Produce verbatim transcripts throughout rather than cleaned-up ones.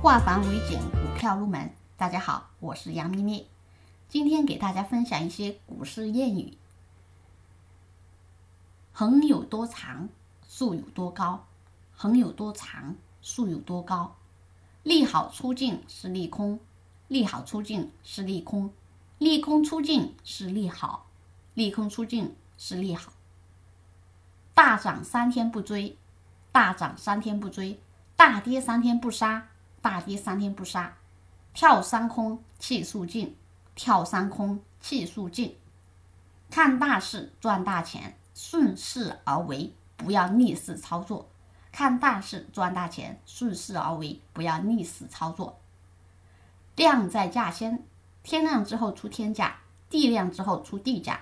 化繁为简，股票入门。大家好，我是杨咪咪，今天给大家分享一些股市谚语。横有多长，竖有多高；横有多长，竖有多高。利好出尽是利空，利好出尽是利空，利空出尽是利好，利空出尽是利好。大涨三天不追，大涨三天不追；大跌三天不杀，大跌三天不杀。跳三空，气数尽；跳三空，气数尽。看大势赚大钱，顺势而为，不要逆势操作。看大势赚大钱，顺势而为，不要逆势操作。量在价先，天量之后出天价，地量之后出地价。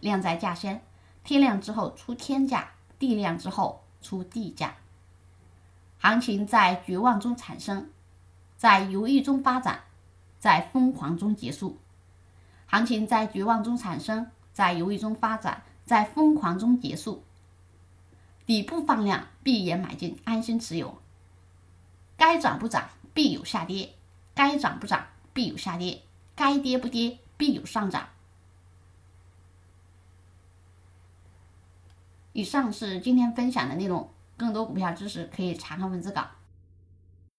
量在价先，天量之后出天价，地量之后出地价。行情在绝望中产生，在犹豫中发展，在疯狂中结束。行情在绝望中产生，在犹豫中发展，在疯狂中结束。底部放量，闭眼买进，安心持有。该涨不涨，必有下跌；该涨不涨，必有下跌；该跌不跌，必有上涨。以上是今天分享的内容，更多股票知识可以查看文字稿。